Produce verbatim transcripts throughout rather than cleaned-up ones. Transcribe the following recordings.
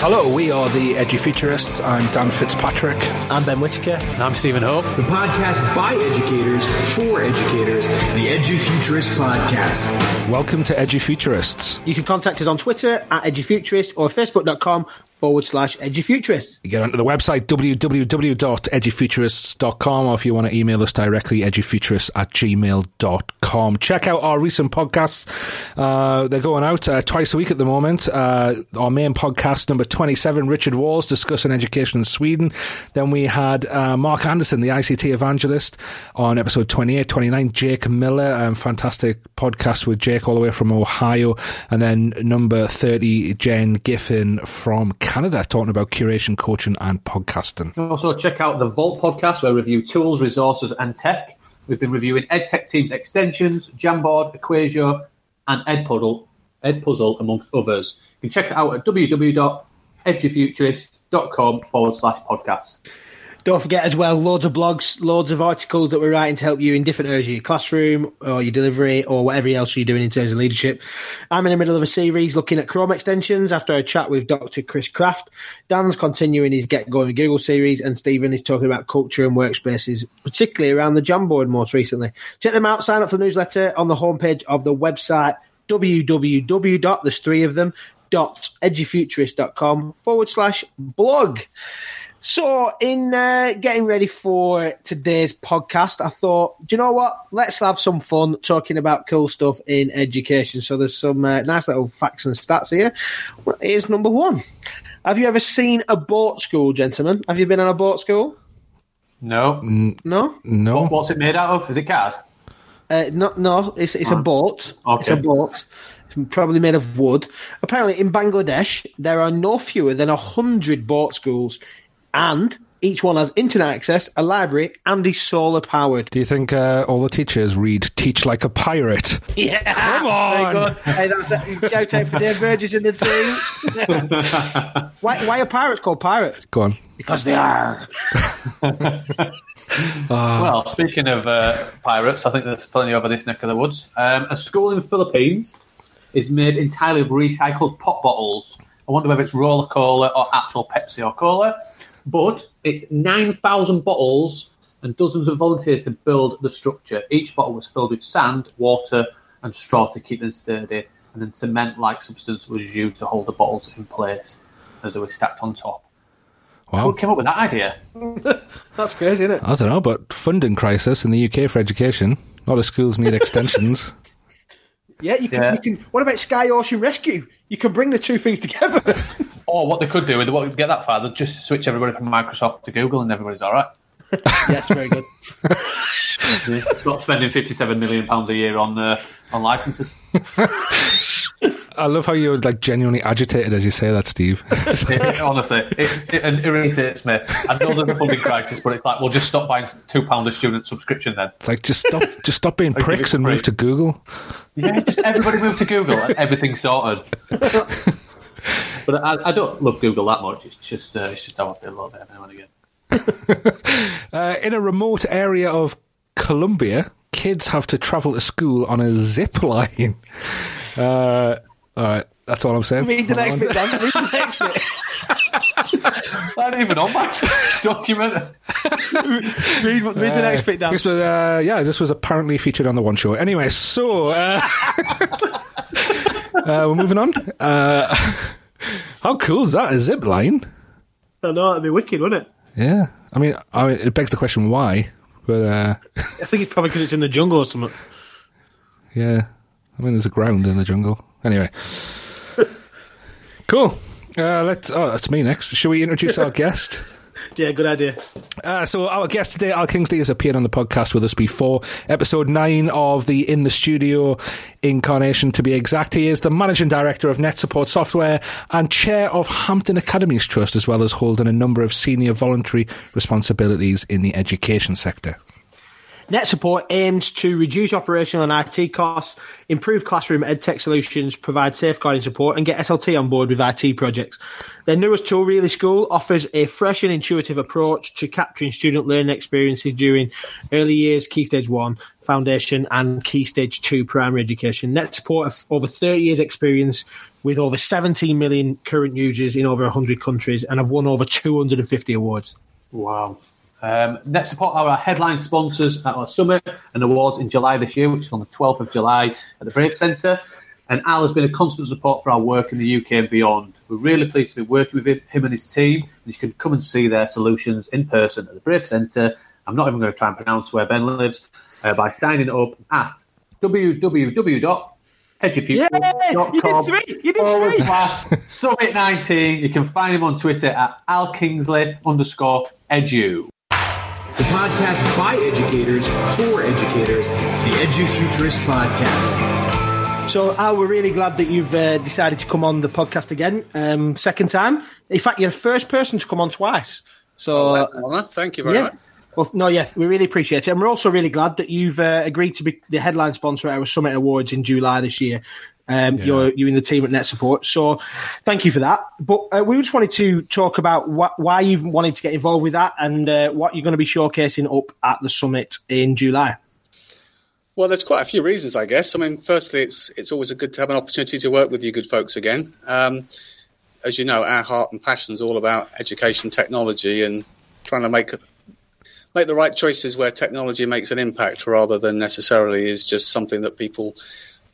Hello, we are the EduFuturists. I'm Dan Fitzpatrick. I'm Ben Whittaker. And I'm Stephen Hope. The podcast by educators, for educators, the EduFuturists podcast. Welcome to EduFuturists. You can contact us on Twitter at EduFuturists or facebook.com forward slash edufuturists. You get onto the website, w w w dot edufuturists dot com, or if you want to email us directly, edufuturists at gmail dot com. Check out our recent podcasts. Uh, they're going out uh, twice a week at the moment. Uh, our main podcast, number twenty-seven, Richard Walls, discussing education in Sweden. Then we had uh, Mark Anderson, the I C T evangelist, on episode twenty-eight, twenty-nine. Jake Miller, um, fantastic podcast with Jake all the way from Ohio. And then number thirty, Jen Giffin from Canada, talking about curation, coaching and podcasting. Also check out the Vault podcast, where we review tools, resources and tech. We've been reviewing EdTech Teams extensions, Jamboard, Equasio and EdPuzzle, EdPuzzle amongst others. You can check it out at w w w dot edufuturist dot com forward slash podcast. Don't forget as well, loads of blogs, loads of articles that we're writing to help you in different areas of your classroom or your delivery or whatever else you're doing in terms of leadership. I'm in the middle of a series looking at Chrome extensions after a chat with Doctor Chris Kraft. Dan's continuing his Get Going with Google series, and Stephen is talking about culture and workspaces, particularly around the Jamboard most recently. Check them out, sign up for the newsletter on the homepage of the website, www, there's three of them, dot edufuturist.com forward slash blog. So in uh, getting ready for today's podcast, I thought, do you know what? Let's have some fun talking about cool stuff in education. So there's some uh, nice little facts and stats here. Well, here's number one. Have you ever seen a boat school, gentlemen? Have you been on a boat school? No. No? No. What's it made out of? Is it cars? Uh, no, no, it's, it's oh. a boat. Okay. It's a boat. Probably made of wood. Apparently in Bangladesh, there are no fewer than one hundred boat schools, and each one has internet access, a library, and is solar powered. Do you think uh, all the teachers read Teach Like a Pirate? Yeah. Come on. Hey, that's a shout out for Dave Burgess and the team. why, why are pirates called pirates? Go on. Because they are. Well, speaking of uh, pirates, I think there's plenty over this neck of the woods. Um, a school in the Philippines is made entirely of recycled pop bottles. I wonder whether it's roller cola or actual Pepsi or cola. But it's nine thousand bottles and dozens of volunteers to build the structure. Each bottle was filled with sand, water and straw to keep them sturdy. And then cement-like substance was used to hold the bottles in place as they were stacked on top. Wow. Who came up with that idea? That's crazy, isn't it? I don't know, but funding crisis in the U K for education. A lot of schools need extensions. Yeah, you can, yeah, you can. What about Sky Ocean Rescue? You can bring the two things together. Or what they could do, with what get that far, they'd just switch everybody from Microsoft to Google, and everybody's all right. Yes, very good. Stop spending fifty-seven million pounds a year on uh, on licenses. I love how you're like genuinely agitated as you say that, Steve. it, honestly, it, it, it irritates me. I know there's a funding crisis, but it's like, well, just stop buying two pounds a student subscription then. It's like, just stop, just stop being pricks and free. Move to Google. Yeah, just everybody move to Google and everything's sorted. But I, I don't love Google that much. It's just, uh, it's just how I feel a little bit now and again. uh, in a remote area of Colombia, kids have to travel to school on a zip line. Uh, all right, that's all I'm saying. Read the next bit, Dan. Read the next bit. I ain't even on my document. read, read uh, the next bit, Dan. This was, uh, yeah, this was apparently featured on the One Show. Anyway, so uh, uh, we're moving on. Uh, How cool is that? A zip line? I know, that'd be wicked, wouldn't it? Yeah. I mean, I mean it begs the question why, but... Uh... I think it's probably because it's in the jungle or something. Yeah. I mean, there's a ground in the jungle. Anyway. Cool. Uh, let's. Oh, that's me next. Should we introduce our guest? Yeah, good idea. Uh, so our guest today, Al Kingsley, has appeared on the podcast with us before. Episode nine of the In the Studio incarnation, to be exact. He is the Managing Director of NetSupport Software and Chair of Hampton Academies Trust, as well as holding a number of senior voluntary responsibilities in the education sector. NetSupport aims to reduce operational and I T costs, improve classroom edtech solutions, provide safeguarding support, and get S L T on board with I T projects. Their newest tool, Really School, offers a fresh and intuitive approach to capturing student learning experiences during early years, Key Stage one, Foundation, and Key Stage two primary education. NetSupport have over thirty years' experience with over seventeen million current users in over one hundred countries, and I've won over two hundred fifty awards. Wow. Um, NetSupport are our headline sponsors at our summit and awards in July this year, which is on the twelfth of July at the Brave Centre. And Al has been a constant support for our work in the U K and beyond. We're really pleased to be working with him, him and his team. And you can come and see their solutions in person at the Brave Centre. I'm not even going to try and pronounce where Ben lives, uh, by signing up at w w w dot edufuture dot com forward slash summit nineteen. You can find him on Twitter at Al Kingsley underscore edu. The podcast by educators for educators, the EduFuturists podcast. So, Al, we're really glad that you've uh, decided to come on the podcast again, um, second time. In fact, you're the first person to come on twice. So, uh, well, thank you very yeah. much. Well, no, yes, we really appreciate it. And we're also really glad that you've uh, agreed to be the headline sponsor at our Summit Awards in July this year. Um, yeah. You're you in the team at NetSupport. So, thank you for that. But uh, we just wanted to talk about wh- why you've wanted to get involved with that and uh, what you're going to be showcasing up at the Summit in July. Well, there's quite a few reasons, I guess. I mean, firstly, it's it's always a good to have an opportunity to work with you good folks again. Um, as you know, our heart and passion is all about education technology and trying to make make the right choices where technology makes an impact rather than necessarily is just something that people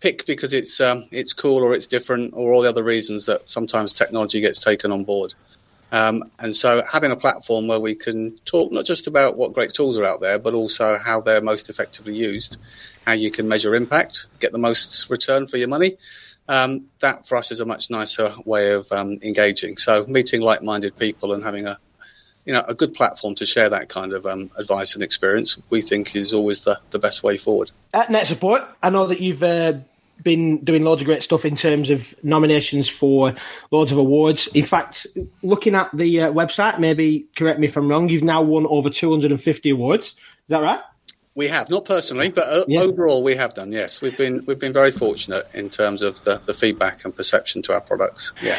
pick because it's um, it's cool or it's different or all the other reasons that sometimes technology gets taken on board. Um, and so having a platform where we can talk not just about what great tools are out there, but also how they're most effectively used, how you can measure impact, get the most return for your money. Um, that for us is a much nicer way of um, engaging. So meeting like-minded people and having a, you know, a good platform to share that kind of um, advice and experience, we think is always the, the best way forward. At NetSupport, I know that you've uh, been doing loads of great stuff in terms of nominations for loads of awards. In fact, looking at the uh, website, maybe correct me if I'm wrong, you've now won over two hundred fifty awards. Is that right? We have, not personally, but o- yeah. overall we have done, yes. We've been we've been very fortunate in terms of the, the feedback and perception to our products, yeah.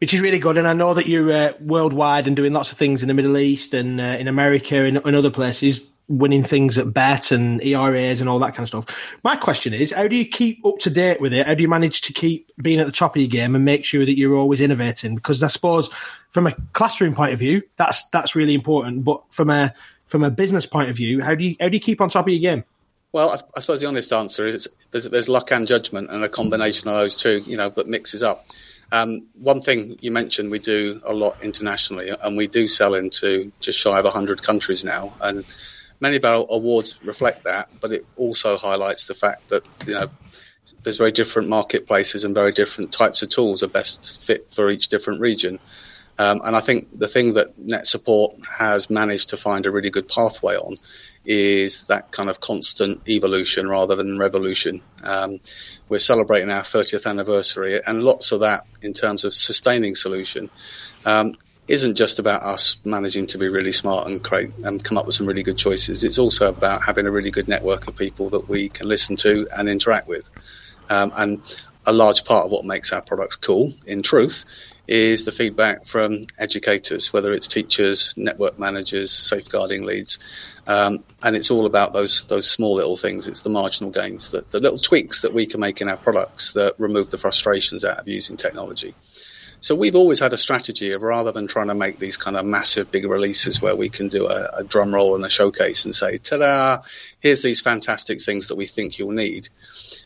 Which is really good, and I know that you're uh, worldwide and doing lots of things in the Middle East and uh, in America and, and other places, winning things at B E T and E R As and all that kind of stuff. My question is, how do you keep up to date with it? How do you manage to keep being at the top of your game and make sure that you're always innovating? Because I suppose from a classroom point of view, that's that's really important, but from a From a business point of view, how do you how do you keep on top of your game? Well, I, I suppose the honest answer is there's, there's luck and judgment, and a combination of those two, you know, that mixes up. Um, one thing you mentioned, we do a lot internationally, and we do sell into just shy of one hundred countries now, and many of our awards reflect that. But it also highlights the fact that, you know, there's very different marketplaces and very different types of tools are best fit for each different region. Um, and I think the thing that NetSupport has managed to find a really good pathway on is that kind of constant evolution rather than revolution. Um, we're celebrating our thirtieth anniversary, and lots of that in terms of sustaining solution um, isn't just about us managing to be really smart and create and come up with some really good choices. It's also about having a really good network of people that we can listen to and interact with. Um, and a large part of what makes our products cool, in truth, is the feedback from educators, whether it's teachers, network managers, safeguarding leads. Um, and it's all about those those small little things. It's the marginal gains, the, the little tweaks that we can make in our products that remove the frustrations out of using technology. So we've always had a strategy of, rather than trying to make these kind of massive big releases where we can do a, a drum roll and a showcase and say, ta-da, here's these fantastic things that we think you'll need.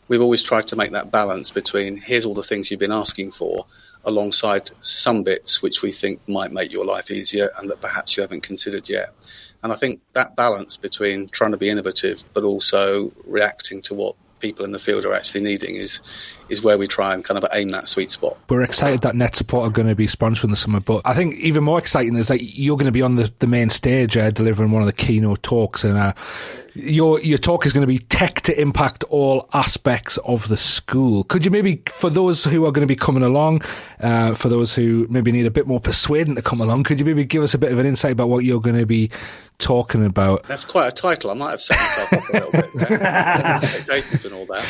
We've always tried to make that balance between here's all the things you've been asking for alongside some bits which we think might make your life easier and that perhaps you haven't considered yet. And I think that balance between trying to be innovative but also reacting to what people in the field are actually needing is is where we try and kind of aim that sweet spot. We're excited that NetSupport are going to be sponsoring the summit, but I think even more exciting is that you're going to be on the, the main stage uh, delivering one of the keynote talks, and uh, your your talk is going to be Tech to Impact All Aspects of the School. Could you maybe, for those who are going to be coming along, uh, for those who maybe need a bit more persuading to come along, could you maybe give us a bit of an insight about what you're going to be talking about? That's quite a title. I might have set myself up a little bit there. And all that.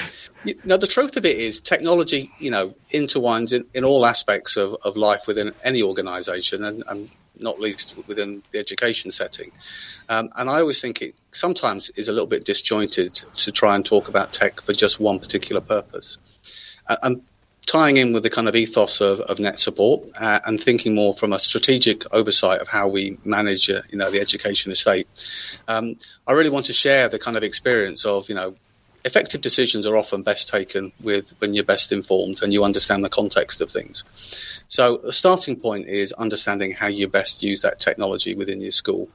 You know, the truth of it is technology, you know, intertwines in, in all aspects of, of life within any organisation, and, and not least within the education setting. Um, and I always think it sometimes is a little bit disjointed to try and talk about tech for just one particular purpose. Uh, and tying in with the kind of ethos of, of NetSupport uh, and thinking more from a strategic oversight of how we manage, uh, you know, the education estate. Um, I really want to share the kind of experience of, you know, effective decisions are often best taken with when you're best informed and you understand the context of things. So the starting point is understanding how you best use that technology within your school.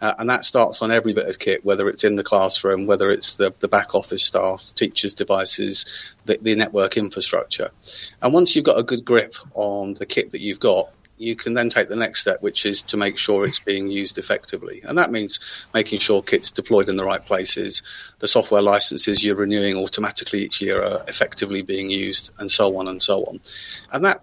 Uh, and that starts on every bit of kit, whether it's in the classroom, whether it's the, the back office staff, teachers' devices, the, the network infrastructure. And once you've got a good grip on the kit that you've got, you can then take the next step, which is to make sure it's being used effectively. And that means making sure kit's deployed in the right places, the software licenses you're renewing automatically each year are effectively being used, and so on and so on. And that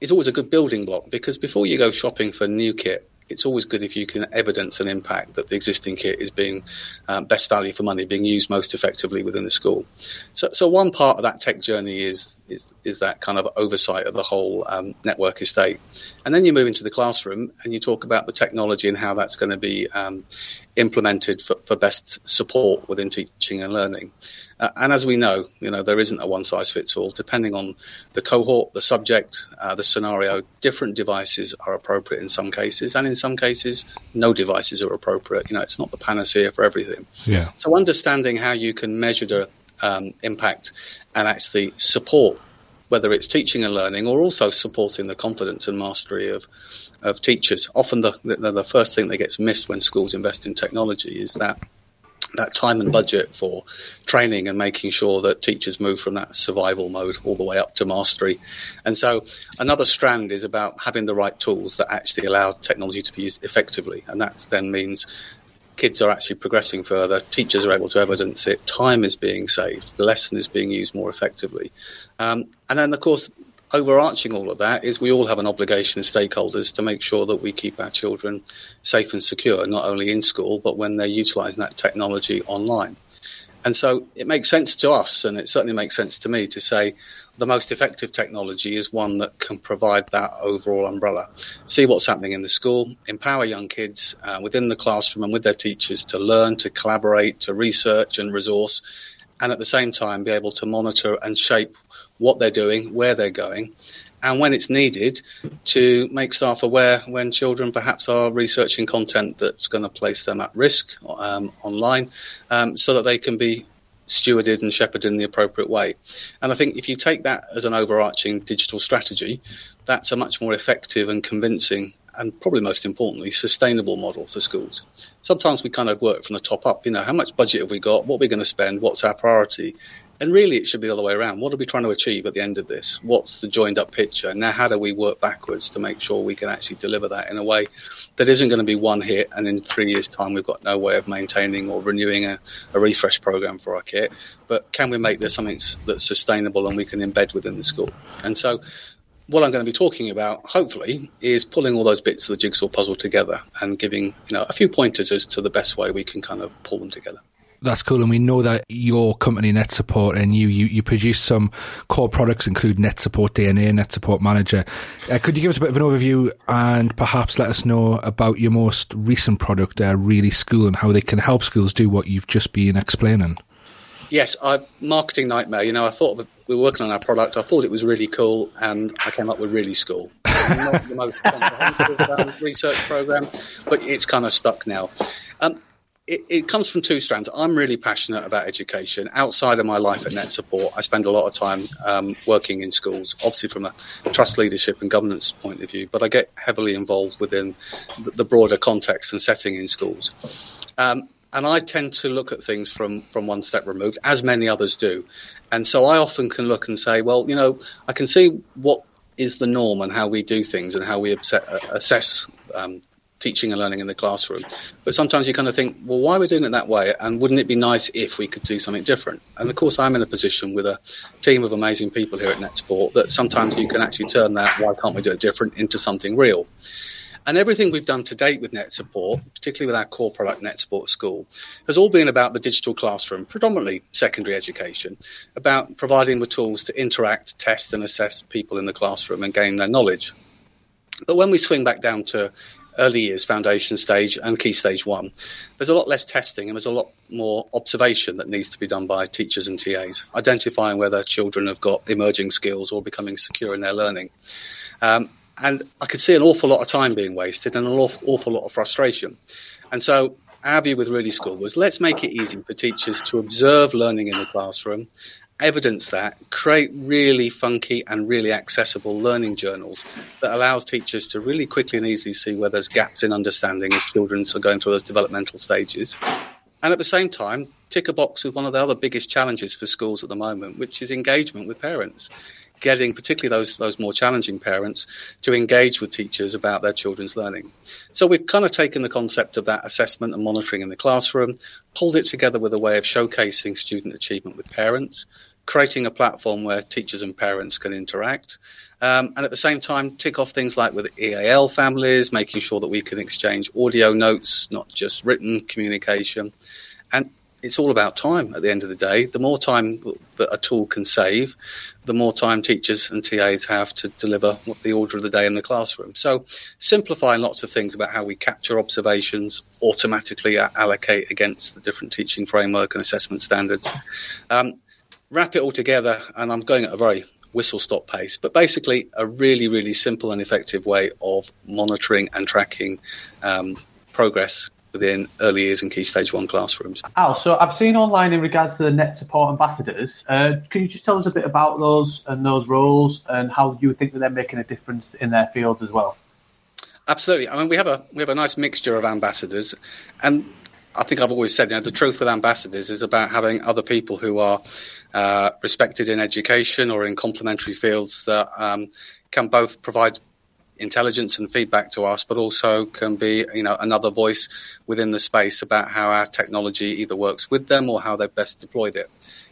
is always a good building block, because before you go shopping for new kit, it's always good if you can evidence an impact that the existing kit is being um, best value for money, being used most effectively within the school. So, so one part of that tech journey is, is, is that kind of oversight of the whole um, network estate. And then you move into the classroom and you talk about the technology and how that's going to be um, implemented for, for best support within teaching and learning. Uh, and as we know, you know, there isn't a one-size-fits-all. Depending on the cohort, the subject, uh, the scenario, different devices are appropriate in some cases, and in some cases, no devices are appropriate. You know, it's not the panacea for everything. Yeah. So understanding how you can measure the um, impact and actually support, whether it's teaching and learning or also supporting the confidence and mastery of of teachers. Often the, the, the first thing that gets missed when schools invest in technology is that that time and budget for training and making sure that teachers move from that survival mode all the way up to mastery. And so another strand is about having the right tools that actually allow technology to be used effectively. And that then means kids are actually progressing further, teachers are able to evidence it, time is being saved, the lesson is being used more effectively. Um, and then, of course, overarching all of that is we all have an obligation as stakeholders to make sure that we keep our children safe and secure, not only in school, but when they're utilising that technology online. And so it makes sense to us, and it certainly makes sense to me, to say the most effective technology is one that can provide that overall umbrella. See what's happening in the school, empower young kids uh, within the classroom and with their teachers to learn, to collaborate, to research and resource, and at the same time be able to monitor and shape what they're doing, where they're going, and when it's needed, to make staff aware when children perhaps are researching content that's going to place them at risk um, online, um, so that they can be stewarded and shepherded in the appropriate way. And I think if you take that as an overarching digital strategy, that's a much more effective and convincing and probably most importantly, sustainable model for schools. Sometimes we kind of work from the top up, you know, how much budget have we got, what are we going to spend, what's our priority? And really, it should be the other way around. What are we trying to achieve at the end of this? What's the joined-up picture? Now, how do we work backwards to make sure we can actually deliver that in a way that isn't going to be one hit, and in three years' time, we've got no way of maintaining or renewing a, a refresh program for our kit? But can we make this something that's sustainable and we can embed within the school? And so what I'm going to be talking about, hopefully, is pulling all those bits of the jigsaw puzzle together and giving, you know, a few pointers as to the best way we can kind of pull them together. That's cool, and we know that your company, NetSupport, and you, you, you produce some core products, include NetSupport D N A, NetSupport Manager. Uh, could you give us a bit of an overview and perhaps let us know about your most recent product, uh, Really School, and how they can help schools do what you've just been explaining? Yes, I, marketing nightmare. You know, I thought of, we were working on our product, I thought it was really cool, and I came up with Really School. Not the most comprehensive research program, but it's kind of stuck now. Um, It, it comes from two strands. I'm really passionate about education. Outside of my life at NetSupport, I spend a lot of time um, working in schools, obviously from a trust leadership and governance point of view, but I get heavily involved within the broader context and setting in schools. Um, and I tend to look at things from, from one step removed, as many others do. And so I often can look and say, well, you know, I can see what is the norm and how we do things and how we upset, uh, assess um teaching and learning in the classroom. But sometimes you kind of think, well, why are we doing it that way? And wouldn't it be nice if we could do something different? And of course, I'm in a position with a team of amazing people here at NetSupport that sometimes you can actually turn that, why can't we do it different, into something real. And everything we've done to date with NetSupport, particularly with our core product, NetSupport School, has all been about the digital classroom, predominantly secondary education, about providing the tools to interact, test and assess people in the classroom and gain their knowledge. But when we swing back down to early years, foundation stage and key stage one, there's a lot less testing and there's a lot more observation that needs to be done by teachers and T As, identifying whether children have got emerging skills or becoming secure in their learning. Um, and I could see an awful lot of time being wasted and an awful, awful lot of frustration. And so our view with Really School was, let's make it easy for teachers to observe learning in the classroom, evidence that, create really funky and really accessible learning journals that allows teachers to really quickly and easily see where there's gaps in understanding as children are going through those developmental stages. And at the same time, tick a box with one of the other biggest challenges for schools at the moment, which is engagement with parents, getting particularly those those more challenging parents to engage with teachers about their children's learning. So we've kind of taken the concept of that assessment and monitoring in the classroom, pulled it together with a way of showcasing student achievement with parents, creating a platform where teachers and parents can interact, um, and at the same time tick off things like with E A L families, making sure that we can exchange audio notes, not just written communication. And it's all about time at the end of the day. The more time that a tool can save, the more time teachers and T As have to deliver the order of the day in the classroom. So simplifying lots of things about how we capture observations, automatically allocate against the different teaching framework and assessment standards. Um, wrap it all together, and I'm going at a very whistle-stop pace, but basically a really, really simple and effective way of monitoring and tracking um, progress within early years and key stage one classrooms. Al, so I've seen online in regards to the NetSupport ambassadors. Uh, can you just tell us a bit about those and those roles and how you think that they're making a difference in their fields as well? Absolutely. I mean, we have a we have a nice mixture of ambassadors, and I think I've always said, you know, the truth with ambassadors is about having other people who are uh, respected in education or in complementary fields that um, can both provide intelligence and feedback to us, but also can be, you know, another voice within the space about how our technology either works with them or how they've best deployed it.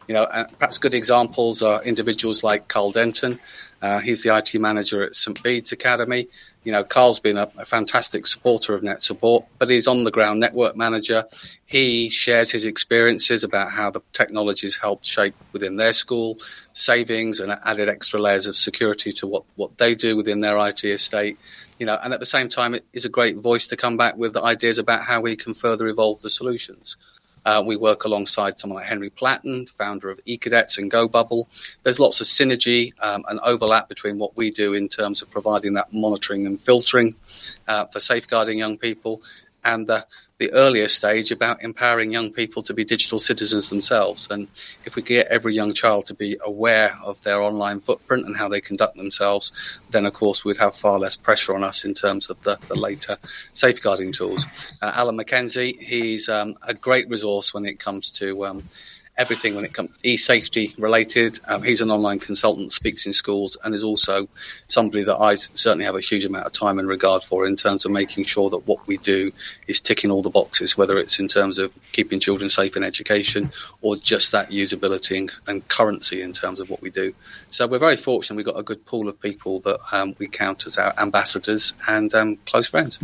You know, and perhaps good examples are individuals like Carl Denton. Uh, he's the I T manager at Saint Bede's Academy. You know, Carl's been a, a fantastic supporter of NetSupport, but he's on the ground network manager. He shares his experiences about how the technologies helped shape within their school, savings and added extra layers of security to what, what they do within their I T estate. You know, and at the same time, it is a great voice to come back with ideas about how we can further evolve the solutions. Uh, we work alongside someone like Henry Platten, founder of eCadets and GoBubble. There's lots of synergy um, and overlap between what we do in terms of providing that monitoring and filtering uh, for safeguarding young people, and the, the earlier stage about empowering young people to be digital citizens themselves. And if we get every young child to be aware of their online footprint and how they conduct themselves, then, of course, we'd have far less pressure on us in terms of the, the later safeguarding tools. Uh, Alan McKenzie, he's um, a great resource when it comes to um, everything when it comes to e-safety related. Um, he's an online consultant, speaks in schools, and is also somebody that I certainly have a huge amount of time and regard for in terms of making sure that what we do is ticking all the boxes, whether it's in terms of keeping children safe in education or just that usability and, and currency in terms of what we do. So we're very fortunate we've got a good pool of people that um, we count as our ambassadors and um, close friends.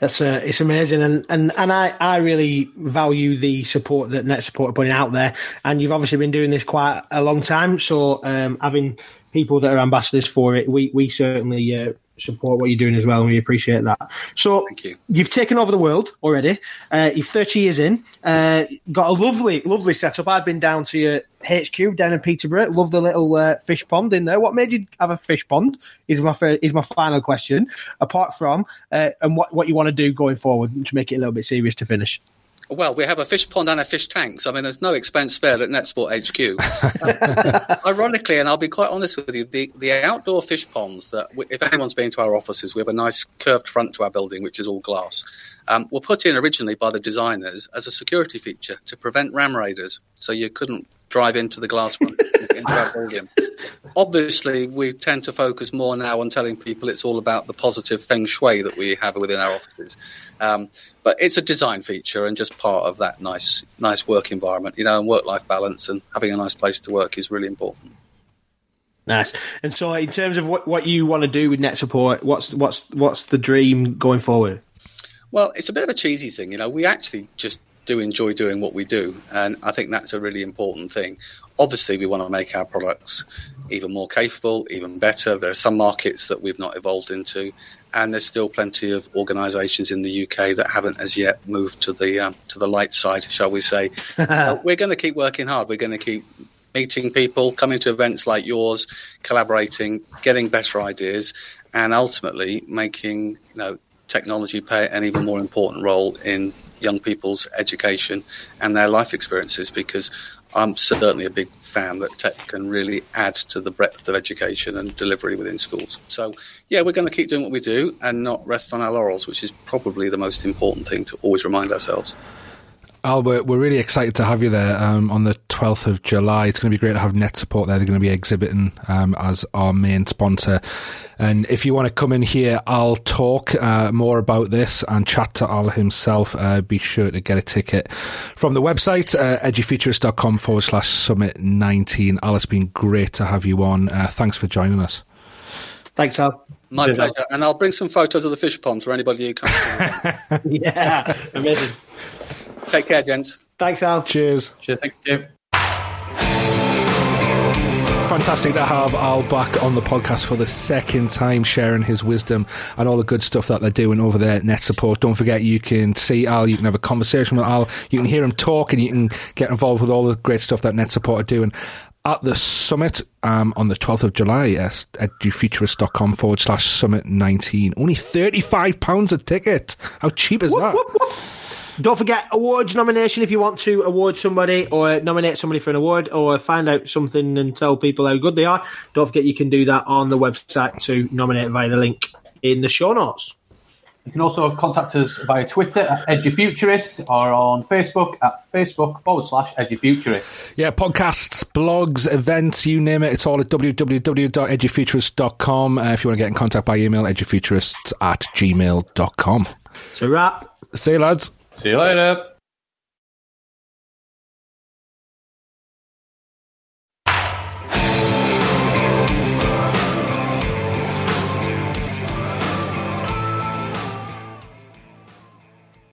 That's uh, it's amazing, and and and I, I really value the support that NetSupport are putting out there. And you've obviously been doing this quite a long time, so um, having people that are ambassadors for it, we we certainly uh, support what you're doing as well, and we appreciate that. So Thank you. You've taken over the world already. Uh, you're thirty years in. Uh, got a lovely lovely setup. I've been down to your H Q down in Peterborough. Love the little uh, fish pond in there. What made you have a fish pond is my first, is my final question, apart from uh, and what, what you want to do going forward to make it a little bit serious to finish. Well, we have a fish pond and a fish tank. So, I mean, there's no expense spared at NetSupport H Q. um, ironically, and I'll be quite honest with you, the, the outdoor fish ponds that, we, if anyone's been to our offices, we have a nice curved front to our building, which is all glass, um, were put in originally by the designers as a security feature to prevent ram raiders. So you couldn't drive into the glass front into our building. Obviously, we tend to focus more now on telling people it's all about the positive feng shui that we have within our offices. Um, but it's a design feature and just part of that nice nice work environment, you know, and work-life balance, and having a nice place to work is really important. Nice. And so in terms of what, what you want to do with NetSupport, what's what's what's the dream going forward? Well, it's a bit of a cheesy thing, you know. We actually just do enjoy doing what we do, and I think that's a really important thing. Obviously, we want to make our products even more capable, even better. There are some markets that we've not evolved into, and there's still plenty of organisations in the U K that haven't as yet moved to the um, to the light side, shall we say. uh, we're going to keep working hard. We're going to keep meeting people, coming to events like yours, collaborating, getting better ideas, and ultimately making, you know, technology play an even more important role in young people's education and their life experiences, because I'm certainly a big fan that tech can really add to the breadth of education and delivery within schools. So, yeah, we're going to keep doing what we do and not rest on our laurels, which is probably the most important thing to always remind ourselves. Al, we're, we're really excited to have you there um, on the twelfth of July. It's going to be great to have NetSupport there. They're going to be exhibiting um, as our main sponsor. And if you want to come in here, Al, talk uh, more about this and chat to Al himself, uh, be sure to get a ticket from the website, uh, edufuturist.com forward slash summit 19. Al, it's been great to have you on. Uh, thanks for joining us. Thanks, Al. My pleasure. Al. And I'll bring some photos of the fish ponds for anybody who comes. Yeah, amazing. Take care, gents. Thanks, Al. Cheers. Cheers. Thank you. Fantastic to have Al back on the podcast for the second time, sharing his wisdom and all the good stuff that they're doing over there at NetSupport. Don't forget, you can see Al, you can have a conversation with Al, you can hear him talk, and you can get involved with all the great stuff that NetSupport are doing at the summit um, on the twelfth of July at edufuturist.com forward slash summit 19. Only thirty-five pounds a ticket. How cheap is whoop, that? Whoop, whoop. Don't forget awards nomination if you want to award somebody or nominate somebody for an award or find out something and tell people how good they are. Don't forget you can do that on the website to nominate via the link in the show notes. You can also contact us via Twitter at EduFuturists or on Facebook at Facebook forward slash EduFuturists. Yeah, podcasts, blogs, events, you name it. It's all at w w w dot edufuturists dot com. Uh, if you want to get in contact by email, edufuturists at gmail dot com. It's a wrap. See you, lads. See you later.